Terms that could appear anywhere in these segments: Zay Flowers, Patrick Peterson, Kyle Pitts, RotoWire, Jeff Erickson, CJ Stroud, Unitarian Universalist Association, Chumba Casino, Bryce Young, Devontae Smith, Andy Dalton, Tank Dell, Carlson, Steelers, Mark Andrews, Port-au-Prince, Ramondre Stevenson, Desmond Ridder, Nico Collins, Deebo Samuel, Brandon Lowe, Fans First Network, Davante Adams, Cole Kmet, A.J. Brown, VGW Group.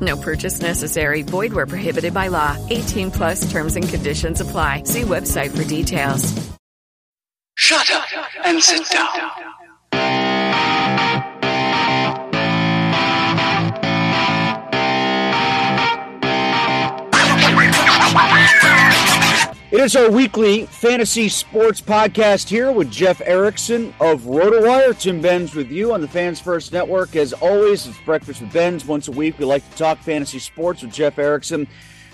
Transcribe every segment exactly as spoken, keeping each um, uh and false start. No purchase necessary. Void where prohibited by law. eighteen plus terms and conditions apply. See website for details. Shut up and sit down. It is our weekly fantasy sports podcast here with Jeff Erickson of RotoWire. Tim Benz with you on the Fans First Network. As always, it's Breakfast with Benz. Once a week, we like to talk fantasy sports with Jeff Erickson.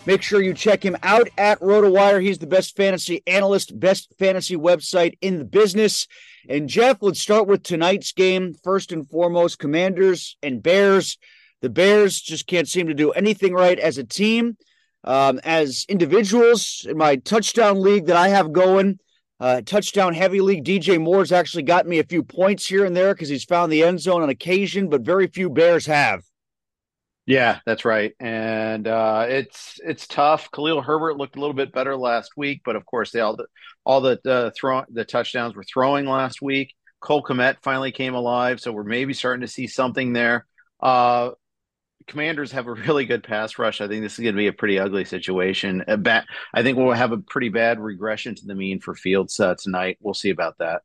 Make sure you check him out at RotoWire. He's the best fantasy analyst, best fantasy website in the business. And Jeff, let's start with tonight's game. First and foremost, Commanders and Bears. The Bears just can't seem to do anything right as a team. Um, as individuals, in my touchdown league that I have going, uh, touchdown heavy league, D J Moore's actually got me a few points here and there because he's found the end zone on occasion, but very few Bears have. Yeah, that's right. And uh, it's it's tough. Khalil Herbert looked a little bit better last week, but of course, they all the, all the uh, throw, the touchdowns were throwing last week. Cole Kmet finally came alive, so we're maybe starting to see something there. Uh, Commanders have a really good pass rush. I think this is going to be a pretty ugly situation. A ba- I think we'll have a pretty bad regression to the mean for Fields uh, tonight. We'll see about that.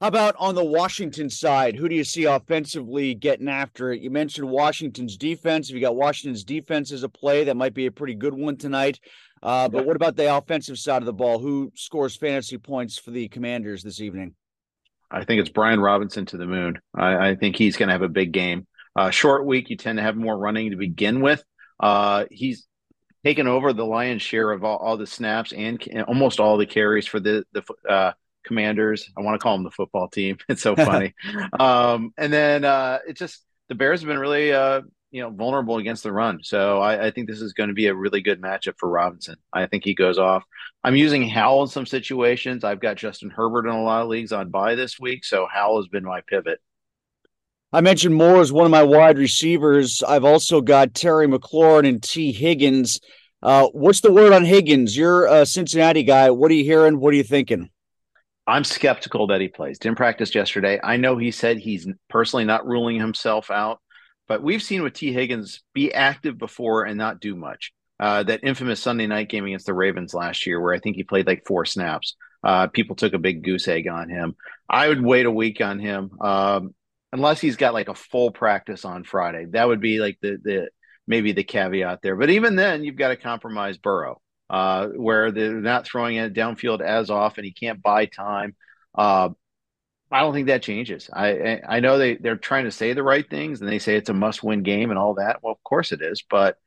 How about on the Washington side? Who do you see offensively getting after it? You mentioned Washington's defense. If you got Washington's defense as a play, that might be a pretty good one tonight. Uh, but what about the offensive side of the ball? Who scores fantasy points for the Commanders this evening? I think it's Brian Robinson to the moon. I, I think he's going to have a big game. Uh, short week, you tend to have more running to begin with. Uh, he's taken over the lion's share of all, all the snaps and, and almost all the carries for the, the uh, Commanders. I want to call them the football team. It's so funny. um, and then uh, it's just the Bears have been really uh, you know, vulnerable against the run. So I, I think this is going to be a really good matchup for Robinson. I think he goes off. I'm using Howell in some situations. I've got Justin Herbert in a lot of leagues on bye this week, so Howell has been my pivot. I mentioned Moore as one of my wide receivers. I've also got Terry McLaurin and T. Higgins. Uh, what's the word on Higgins? You're a Cincinnati guy. What are you hearing? What are you thinking? I'm skeptical that he plays. Didn't practice yesterday. I know he said he's personally not ruling himself out, but we've seen with T. Higgins be active before and not do much. Uh, that infamous Sunday night game against the Ravens last year where I think he played like four snaps. Uh, people took a big goose egg on him. I would wait a week on him. Um, Unless he's got like a full practice on Friday, that would be like the the maybe the caveat there. But even then, you've got to compromise Burrow, uh, where they're not throwing it downfield as often. He can't buy time. Uh, I don't think that changes. I I know they they're trying to say the right things and they say it's a must win game and all that. Well, of course it is, but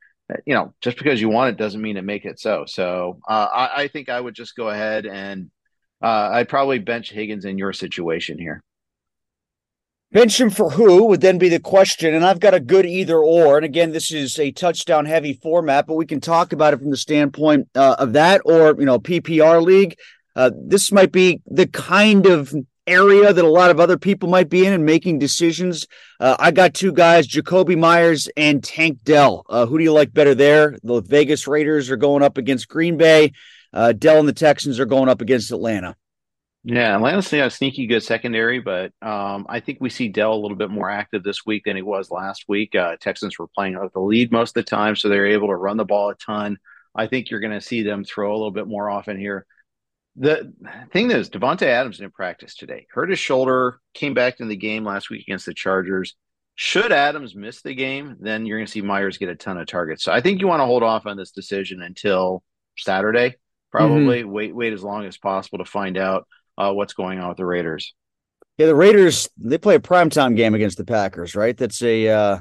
you know, just because you want it doesn't mean it make it so. So uh, I, I think I would just go ahead and uh, I'd probably bench Higgins in your situation here. Bench him for who would then be the question, and I've got a good either or. And again, this is a touchdown-heavy format, but we can talk about it from the standpoint uh, of that or, you know, P P R league. Uh, this might be the kind of area that a lot of other people might be in and making decisions. Uh, I got two guys, Jacoby Myers and Tank Dell. Uh, who do you like better there? The Vegas Raiders are going up against Green Bay. Uh, Dell and the Texans are going up against Atlanta. Yeah, Atlanta's a sneaky good secondary, but um, I think we see Dell a little bit more active this week than he was last week. Uh, Texans were playing out the lead most of the time, so they're able to run the ball a ton. I think you're going to see them throw a little bit more often here. The thing is, Davante Adams didn't practice today. Hurt his shoulder, came back in the game last week against the Chargers. Should Adams miss the game, then you're going to see Myers get a ton of targets. So I think you want to hold off on this decision until Saturday, probably. Mm-hmm. Wait, wait as long as possible to find out Uh, what's going on with the Raiders. Yeah, the Raiders, they play a primetime game against the Packers, right? That's a uh,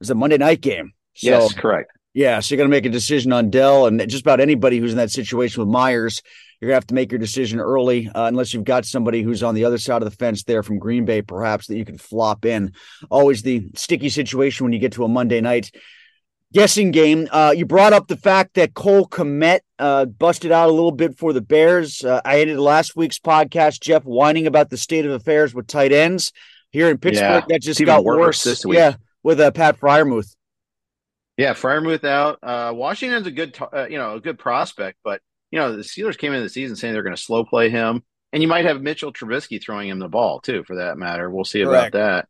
it's a Monday night game. So, yes, correct. Yeah, so you're going to make a decision on Dell and just about anybody who's in that situation with Myers. You're going to have to make your decision early uh, unless you've got somebody who's on the other side of the fence there from Green Bay, perhaps, that you can flop in. Always the sticky situation when you get to a Monday night guessing game. Uh, you brought up the fact that Cole Kmet uh, busted out a little bit for the Bears. Uh, I ended last week's podcast, Jeff, whining about the state of affairs with tight ends here in Pittsburgh. Yeah, that just got worse. worse this week. Yeah, with uh, Pat Fryermuth. Yeah, Fryermuth out. Uh, Washington's a good, t- uh, you know, a good prospect, but you know the Steelers came into the season saying they're going to slow play him, and you might have Mitchell Trubisky throwing him the ball too, for that matter. We'll see Correct. about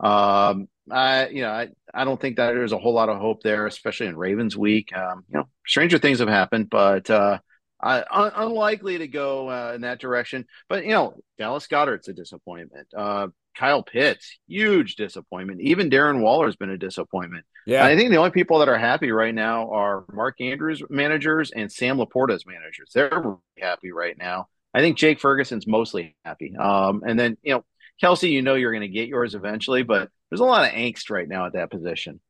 that. Um, I, you know, I, I don't think that there's a whole lot of hope there, especially in Ravens week. Um, you know, stranger things have happened, but uh, I, un- unlikely to go uh, in that direction. But, you know, Dallas Goedert's a disappointment. Uh, Kyle Pitts, huge disappointment. Even Darren Waller has been a disappointment. Yeah. And I think the only people that are happy right now are Mark Andrews managers and Sam Laporta's managers. They're really happy right now. I think Jake Ferguson's mostly happy. Um, and then, you know, Kelsey, you know you're going to get yours eventually, but there's a lot of angst right now at that position.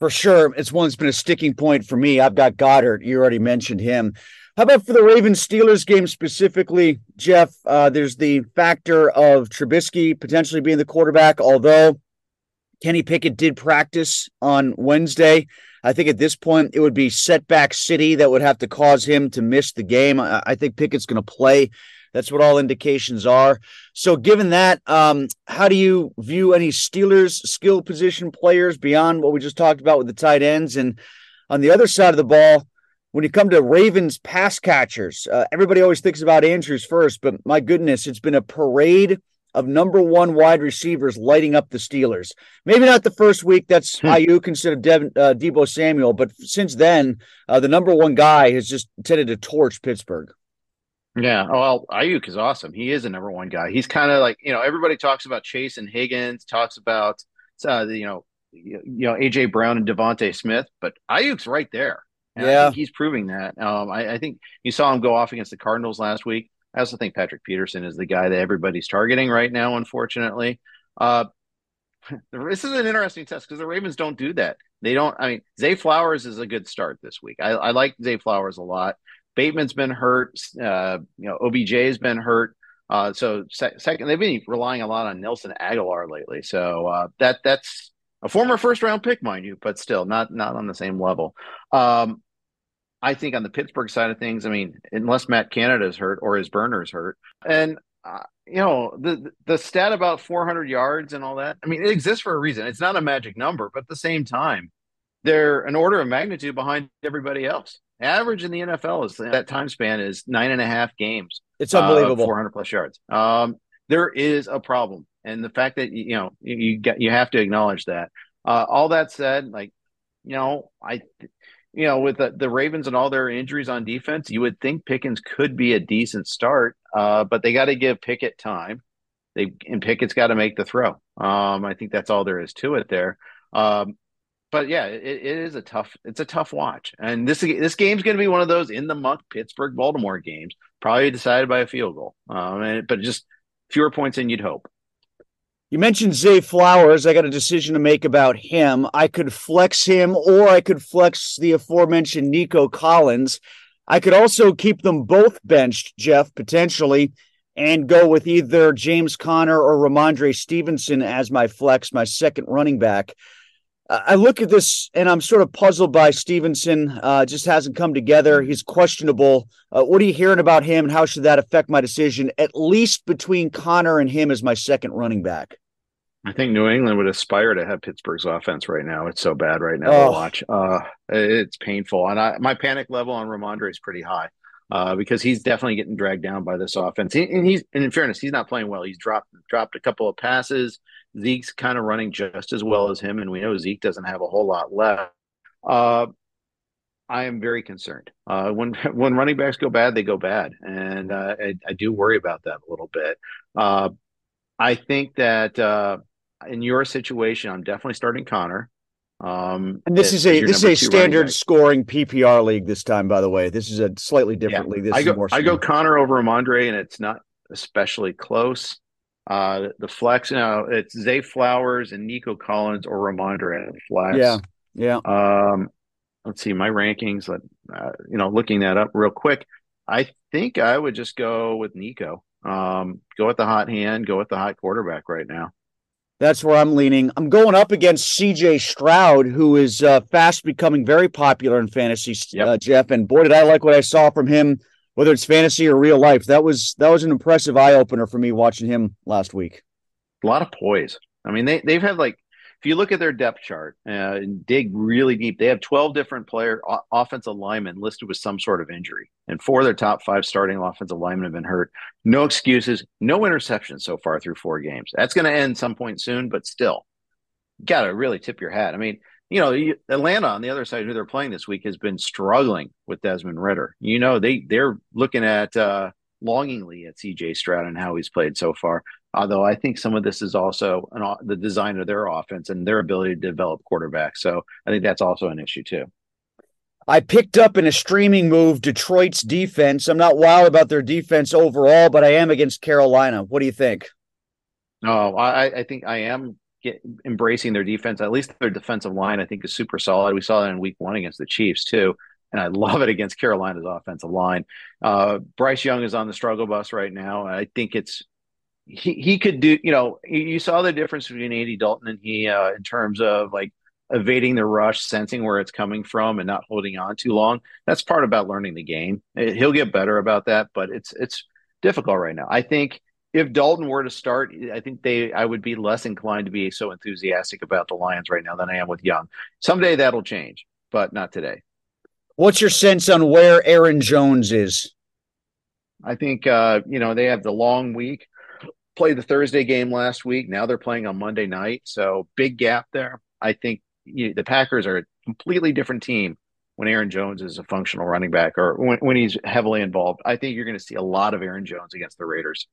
For sure. It's one that's been a sticking point for me. I've got Goddard. You already mentioned him. How about for the Ravens-Steelers game specifically, Jeff? Uh, there's the factor of Trubisky potentially being the quarterback, although Kenny Pickett did practice on Wednesday. I think at this point it would be setback city that would have to cause him to miss the game. I, I think Pickett's going to play. That's what all indications are. So given that, um, how do you view any Steelers skill position players beyond what we just talked about with the tight ends? And on the other side of the ball, when you come to Ravens pass catchers, uh, everybody always thinks about Andrews first, but my goodness, it's been a parade of number one wide receivers lighting up the Steelers. Maybe not the first week. That's Ayuk instead of Devin, uh, Deebo Samuel. But since then, uh, the number one guy has just tended to torch Pittsburgh. Yeah, well, Ayuk is awesome. He is a number one guy. He's kind of like, you know, everybody talks about Chase and Higgins, talks about, uh, you know, you know A J. Brown and Devontae Smith, but Ayuk's right there. And yeah. I think he's proving that. Um, I, I think you saw him go off against the Cardinals last week. I also think Patrick Peterson is the guy that everybody's targeting right now, unfortunately. Uh, this is an interesting test because the Ravens don't do that. They don't – I mean, Zay Flowers is a good start this week. I, I like Zay Flowers a lot. Bateman's been hurt. Uh, you know, O B J's been hurt. Uh, so se- second, they've been relying a lot on Nelson Aguilar lately. So uh, that that's a former first round pick, mind you, but still not not on the same level. Um, I think on the Pittsburgh side of things, I mean, unless Matt Canada's hurt or his burner's hurt, and uh, you know the the stat about four hundred yards and all that. I mean, it exists for a reason. It's not a magic number, but at the same time, they're an order of magnitude behind everybody else. Average in the N F L is that time span is nine and a half games. It's unbelievable. Uh, four hundred plus yards. Um, there is a problem. And the fact that, you know, you, you get, you have to acknowledge that. Uh, all that said, like, you know, I, you know, with the, the Ravens and all their injuries on defense, you would think Pickens could be a decent start, uh, but they got to give Pickett time. They, and Pickett's got to make the throw. Um, I think that's all there is to it there. Um, But yeah, it, it is a tough. It's a tough watch, and this this game's going to be one of those in the muck Pittsburgh Baltimore games, probably decided by a field goal. Um, and, but just fewer points than you'd hope. You mentioned Zay Flowers. I got a decision to make about him. I could flex him, or I could flex the aforementioned Nico Collins. I could also keep them both benched, Jeff, potentially, and go with either James Conner or Ramondre Stevenson as my flex, my second running back. I look at this, and I'm sort of puzzled by Stevenson. Uh, just hasn't come together. He's questionable. Uh, what are you hearing about him, and how should that affect my decision, at least between Connor and him as my second running back? I think New England would aspire to have Pittsburgh's offense right now. It's so bad right now oh. to watch. Uh, it's painful. And I, my panic level on Ramondre is pretty high uh, because he's definitely getting dragged down by this offense. He, and, he's, and in fairness, he's not playing well. He's dropped dropped a couple of passes. Zeke's kind of running just as well as him, and we know Zeke doesn't have a whole lot left. Uh, I am very concerned. Uh, when when running backs go bad, they go bad, and uh, I, I do worry about that a little bit. Uh, I think that uh, in your situation, I'm definitely starting Connor. Um, and this is a this is a standard scoring P P R league this time, by the way. This is a slightly different yeah, league. This I go, is more I go Connor over Ramondre, and it's not especially close. Uh, the flex now it's Zay Flowers and Nico Collins or Ramondre at flex. Yeah, yeah. Um, let's see my rankings. Let uh, you know, looking that up real quick. I think I would just go with Nico. Um, go with the hot hand. Go with the hot quarterback right now. That's where I'm leaning. I'm going up against C J Stroud, who is uh, fast becoming very popular in fantasy. Yep. Uh, Jeff, and boy, did I like what I saw from him. Whether it's fantasy or real life, that was that was an impressive eye-opener for me watching him last week. A lot of poise. I mean, they, they've had, like, if you look at their depth chart uh, and dig really deep, they have twelve different player o- offensive linemen listed with some sort of injury, and four of their top five starting offensive linemen have been hurt. No excuses, no interceptions so far through four games. That's going to end some point soon, but still, got to really tip your hat. I mean, you know, Atlanta on the other side, who they're playing this week, has been struggling with Desmond Ridder. You know, they, they're looking at uh, longingly at C J Stroud and how he's played so far, although I think some of this is also an, the design of their offense and their ability to develop quarterbacks. So I think that's also an issue, too. I picked up in a streaming move Detroit's defense. I'm not wild about their defense overall, but I am against Carolina. What do you think? Oh, I, I think I am. Get, embracing their defense, at least their defensive line, I think is super solid. We saw that in week one against the Chiefs too. And I love it against Carolina's offensive line. Uh, Bryce Young is on the struggle bus right now. I think it's, he, he could do, you know, you saw the difference between Andy Dalton and he, uh, in terms of like evading the rush, sensing where it's coming from and not holding on too long. That's part about learning the game. It, he'll get better about that, but it's, it's difficult right now. I think, if Dalton were to start, I think they I would be less inclined to be so enthusiastic about the Lions right now than I am with Young. Someday that'll change, but not today. What's your sense on where Aaron Jones is? I think, uh, you know, they have the long week, played the Thursday game last week. Now they're playing on Monday night. So big gap there. I think you, the Packers are a completely different team when Aaron Jones is a functional running back or when, when he's heavily involved. I think you're going to see a lot of Aaron Jones against the Raiders.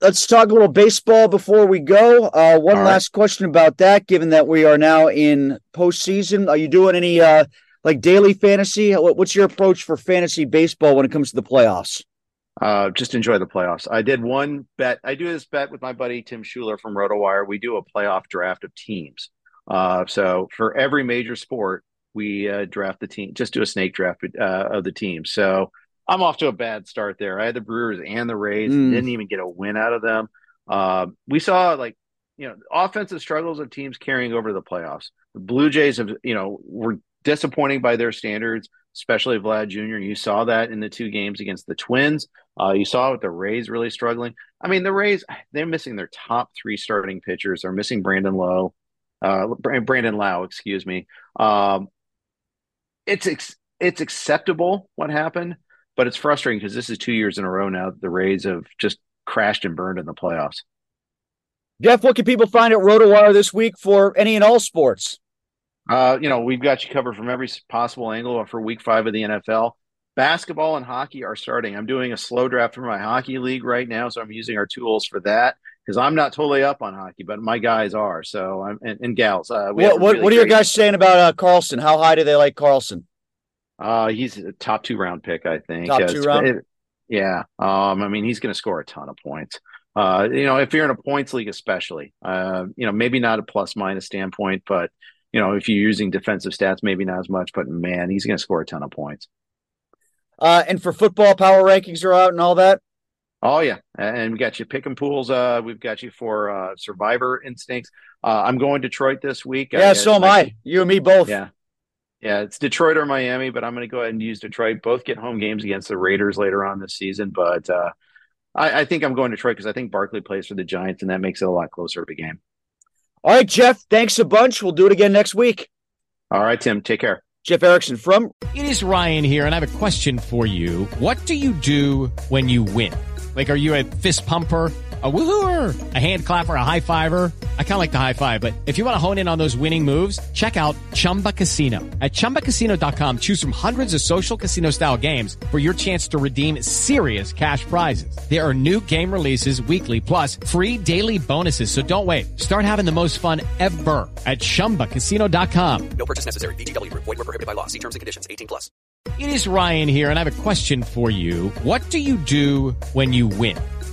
Let's talk a little baseball before we go. Uh, one All last right. question about that, given that we are now in postseason. Are you doing any uh, like daily fantasy? What's your approach for fantasy baseball when it comes to the playoffs? Uh, just enjoy the playoffs. I did one bet. I do this bet with my buddy Tim Schuler from RotoWire. We do a playoff draft of teams. Uh, so for every major sport, we uh, draft the team. Just do a snake draft uh, of the team. So I'm off to a bad start there. I had the Brewers and the Rays. Mm. Didn't even get a win out of them. Uh, we saw, like, you know, offensive struggles of teams carrying over to the playoffs. The Blue Jays, have, you know, were disappointing by their standards, especially Vlad Junior You saw that in the two games against the Twins. Uh, you saw with the Rays really struggling. I mean, the Rays, they're missing their top three starting pitchers. They're missing Brandon Lowe, uh, Brandon Lowe, excuse me. Um, it's ex- it's acceptable what happened. But it's frustrating because this is two years in a row now that the Rays have just crashed and burned in the playoffs. Jeff, what can people find at RotoWire this week for any and all sports? Uh, you know, we've got you covered from every possible angle for week five of the N F L. Basketball and hockey are starting. I'm doing a slow draft for my hockey league right now, so I'm using our tools for that because I'm not totally up on hockey, but my guys are. So I'm and, and gals. Uh, we what what, really what are your guys saying about uh, Carlson? How high do they like Carlson? Uh, he's a top two round pick, I think. Top two uh, round? It, yeah. Um, I mean, he's going to score a ton of points. Uh, you know, if you're in a points league, especially, uh, you know, maybe not a plus minus standpoint, but, you know, if you're using defensive stats, maybe not as much, but man, he's going to score a ton of points. Uh, and for football, power rankings are out and all that. Oh yeah. And we got you pick 'em pools. Uh, we've got you for, uh, Survivor Instincts. Uh, I'm going Detroit this week. Yeah. I, so I, am I, I, you and me both. Yeah. Yeah. It's Detroit or Miami, but I'm going to go ahead and use Detroit. Both get home games against the Raiders later on this season, but, uh, I, I think I'm going to Detroit because I think Barkley plays for the Giants, and that makes it a lot closer of a game. All right, Jeff, thanks a bunch. We'll do it again next week. All right, Tim, take care. Jeff Erickson from... It is Ryan here, and I have a question for you. What do you do when you win? Like, are you a fist pumper? A woohooer, a hand clapper, a high fiver. I kind of like the high five, but if you want to hone in on those winning moves, check out Chumba Casino. At chumba casino dot com, choose from hundreds of social casino style games for your chance to redeem serious cash prizes. There are new game releases weekly, plus free daily bonuses. So don't wait. Start having the most fun ever at chumba casino dot com. No purchase necessary. V G W Group. Void where prohibited by law. See terms and conditions. eighteen plus. It is Ryan here, and I have a question for you. What do you do when you win?